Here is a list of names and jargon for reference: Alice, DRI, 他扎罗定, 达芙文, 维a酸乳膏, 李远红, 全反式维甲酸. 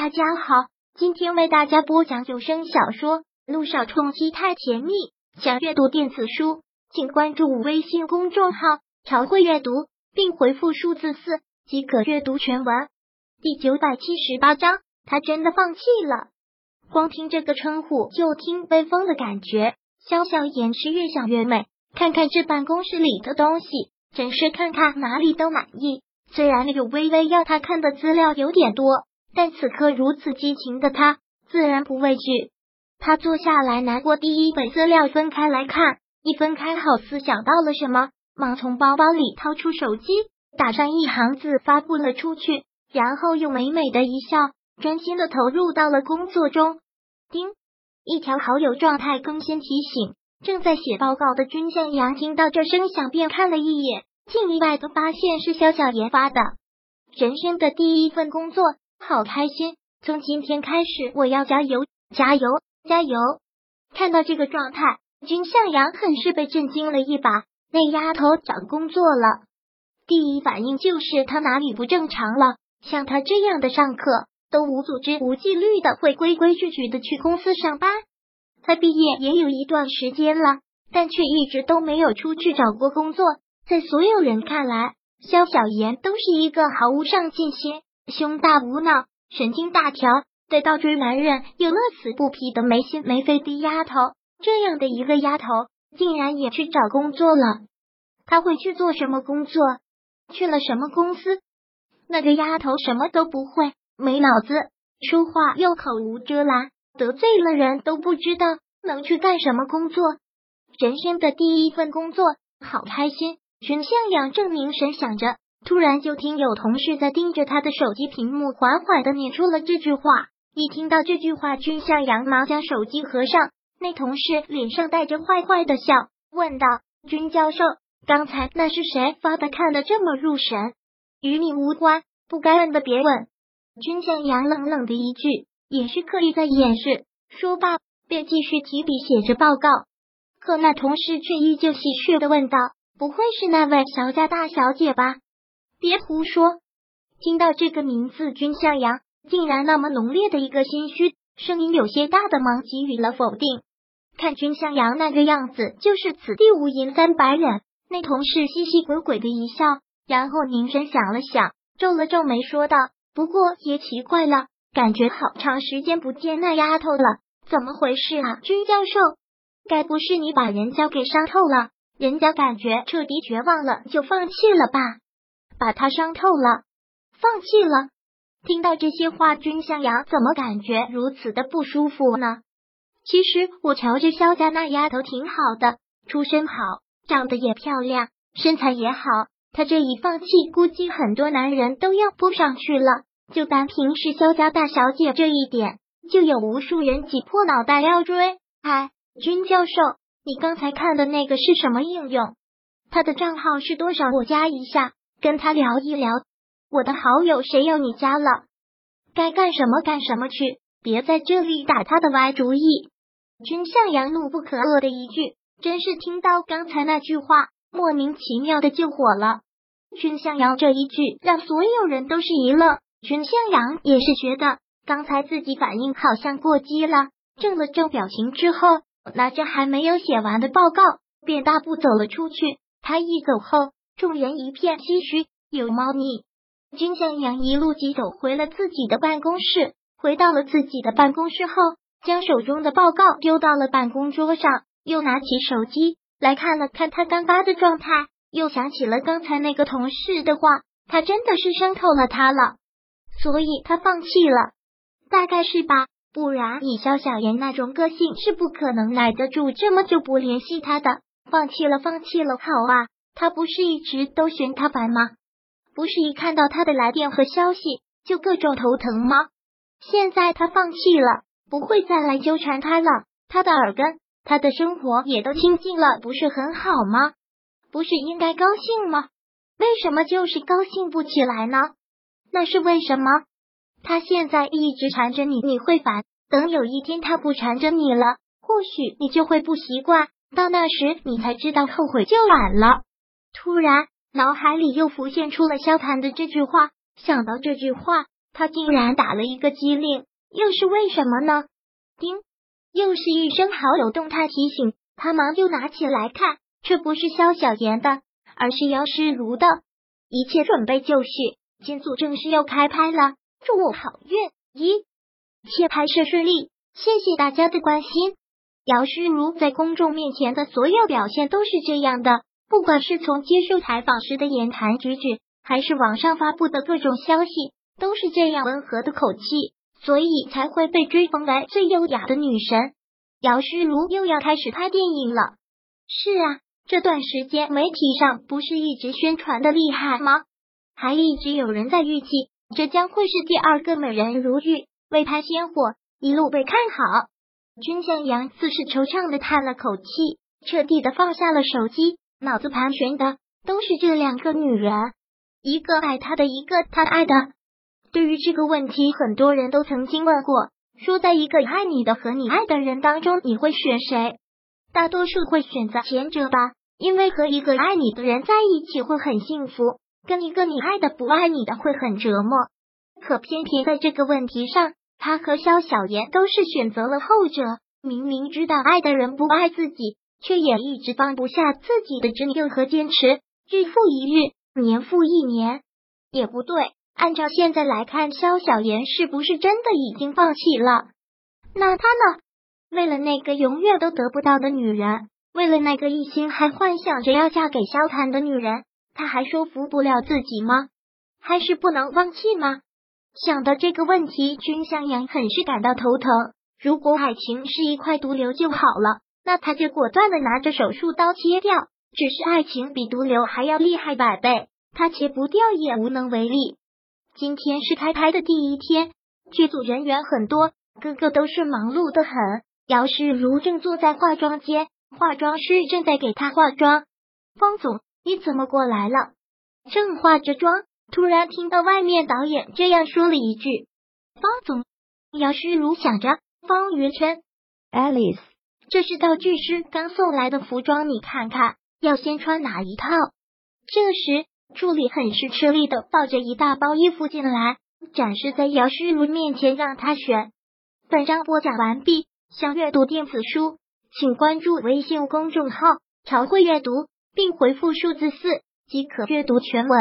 大家好，今天为大家播讲有声小说《路上冲击太甜蜜》。想阅读电子书，请关注微信公众号“朝会阅读”，并回复数字4即可阅读全文。第978章，他真的放弃了。光听这个称呼就听被封的感觉，萧萧颜是越想越美。看看这办公室里的东西，真是看看哪里都满意。虽然那个微微要他看的资料有点多，但此刻如此激情的他自然不畏惧。他坐下来拿过第一本资料分开来看，一分开好似想到了什么，忙从包包里掏出手机，打上一行字发布了出去，然后又美美的一笑，专心的投入到了工作中。叮，一条好友状态更新提醒，正在写报告的君向阳听到这声响便看了一眼，竟意外的发现是萧小妍发的。人生的第一份工作，好开心！从今天开始，我要加油，加油，加油！看到这个状态，君向阳很是被震惊了一把。那丫头找工作了，第一反应就是她哪里不正常了？像她这样的上课都无组织、无纪律的，会规规矩矩的去公司上班。他毕业也有一段时间了，但却一直都没有出去找过工作。在所有人看来，萧小妍都是一个毫无上进心、胸大无脑、神经大条，对到追男人又乐此不疲的没心没肺的丫头。这样的一个丫头，竟然也去找工作了。她会去做什么工作？去了什么公司？那个丫头什么都不会，没脑子，说话又口无遮拦。得罪了人都不知道能去干什么工作，人生的第一份工作，好开心！君向阳正凝神想着，突然就听有同事在盯着他的手机屏幕，缓缓的念出了这句话。一听到这句话，君向阳忙将手机合上。那同事脸上带着坏坏的笑，问道：“君教授，刚才那是谁发的？看得这么入神？与你无关，不该问的别问。”君向阳冷冷的一句。也是刻意在掩饰，说罢便继续提笔写着报告。可那同事却依旧戏谑的问道：“不会是那位萧家大小姐吧？”别胡说！听到这个名字，君向阳竟然那么浓烈的一个心虚，声音有些大的忙给予了否定。看君向阳那个样子，就是此地无银三百两。那同事稀稀鬼鬼的一笑，然后凝神想了想，皱了皱眉说道：“不过也奇怪了。感觉好长时间不见那丫头了，怎么回事啊，君教授？该不是你把人家给伤透了，人家感觉彻底绝望了就放弃了吧？把她伤透了，放弃了？”听到这些话，君向阳怎么感觉如此的不舒服呢？其实我瞧着萧家那丫头挺好的，出身好，长得也漂亮，身材也好，她这一放弃，估计很多男人都要扑上去了。就单凭是萧家大小姐这一点，就有无数人挤破脑袋要追。哎，君教授，你刚才看的那个是什么应用？他的账号是多少？我加一下，跟他聊一聊。我的好友谁要你加了？该干什么干什么去，别在这里打他的歪主意。君向阳怒不可遏的一句，真是听到刚才那句话，莫名其妙的就火了。君向阳这一句让所有人都是一愣。君向阳也是觉得刚才自己反应好像过激了，正了正表情之后，拿着还没有写完的报告便大步走了出去。他一走后，众人一片唏嘘，有猫腻。君向阳一路疾走回了自己的办公室。回到了自己的办公室后，将手中的报告丢到了办公桌上，又拿起手机来看了看他干巴的状态，又想起了刚才那个同事的话，他真的是伤透了他了。所以他放弃了，大概是吧，不然以萧小妍那种个性是不可能耐得住这么久不联系他的。放弃了，放弃了，好啊，他不是一直都嫌他烦吗？不是一看到他的来电和消息就各种头疼吗？现在他放弃了，不会再来纠缠他了。他的耳根，他的生活也都清静了，不是很好吗？不是应该高兴吗？为什么就是高兴不起来呢？那是为什么？他现在一直缠着你，你会烦。等有一天他不缠着你了，或许你就会不习惯，到那时你才知道后悔就晚了。突然，脑海里又浮现出了萧谈的这句话，想到这句话，他竟然打了一个激灵，又是为什么呢？叮，又是一声好友动态提醒，他忙又拿起来看，这不是萧小妍的，而是姚诗如的。一切准备就绪，金组正式又开拍了，祝我好运！一切拍摄顺利，谢谢大家的关心。姚诗如在公众面前的所有表现都是这样的，不管是从接受采访时的言谈举止，还是网上发布的各种消息，都是这样温和的口气，所以才会被追封为最优雅的女神。姚诗如又要开始拍电影了。是啊，这段时间媒体上不是一直宣传的厉害吗？还一直有人在预计，这将会是第二个美人如玉，为拍鲜活，一路被看好。君向阳似是惆怅的叹了口气，彻底的放下了手机，脑子盘旋的都是这两个女人，一个爱他的，一个他爱的。对于这个问题，很多人都曾经问过，说在一个爱你的和你爱的人当中，你会选谁？大多数会选择前者吧，因为和一个爱你的人在一起会很幸福，跟一个你爱的不爱你的会很折磨。可偏偏在这个问题上，他和萧小妍都是选择了后者，明明知道爱的人不爱自己，却也一直放不下自己的执拗和坚持，日复一日，年复一年。也不对，按照现在来看，萧小妍是不是真的已经放弃了？那他呢？为了那个永远都得不到的女人，为了那个一心还幻想着要嫁给萧谭的女人，他还说服不了自己吗？还是不能放弃吗？想到这个问题，君向阳很是感到头疼。如果爱情是一块毒瘤就好了，那他就果断的拿着手术刀切掉。只是爱情比毒瘤还要厉害百倍，他切不掉也无能为力。今天是开拍的第一天，剧组人员很多，个个都是忙碌的很。姚诗如正坐在化妆间，化妆师正在给她化妆。方总，你怎么过来了？正化着妆，突然听到外面导演这样说了一句：“方总。”姚诗如想着，方圆圈 Alice， 这是道具师刚送来的服装，你看看要先穿哪一套。这时助理很是吃力的抱着一大包衣服进来，展示在姚诗如面前让她选。本章播讲完毕，想阅读电子书，请关注微信公众号潮汇阅读，并回复数字4即可阅读全文。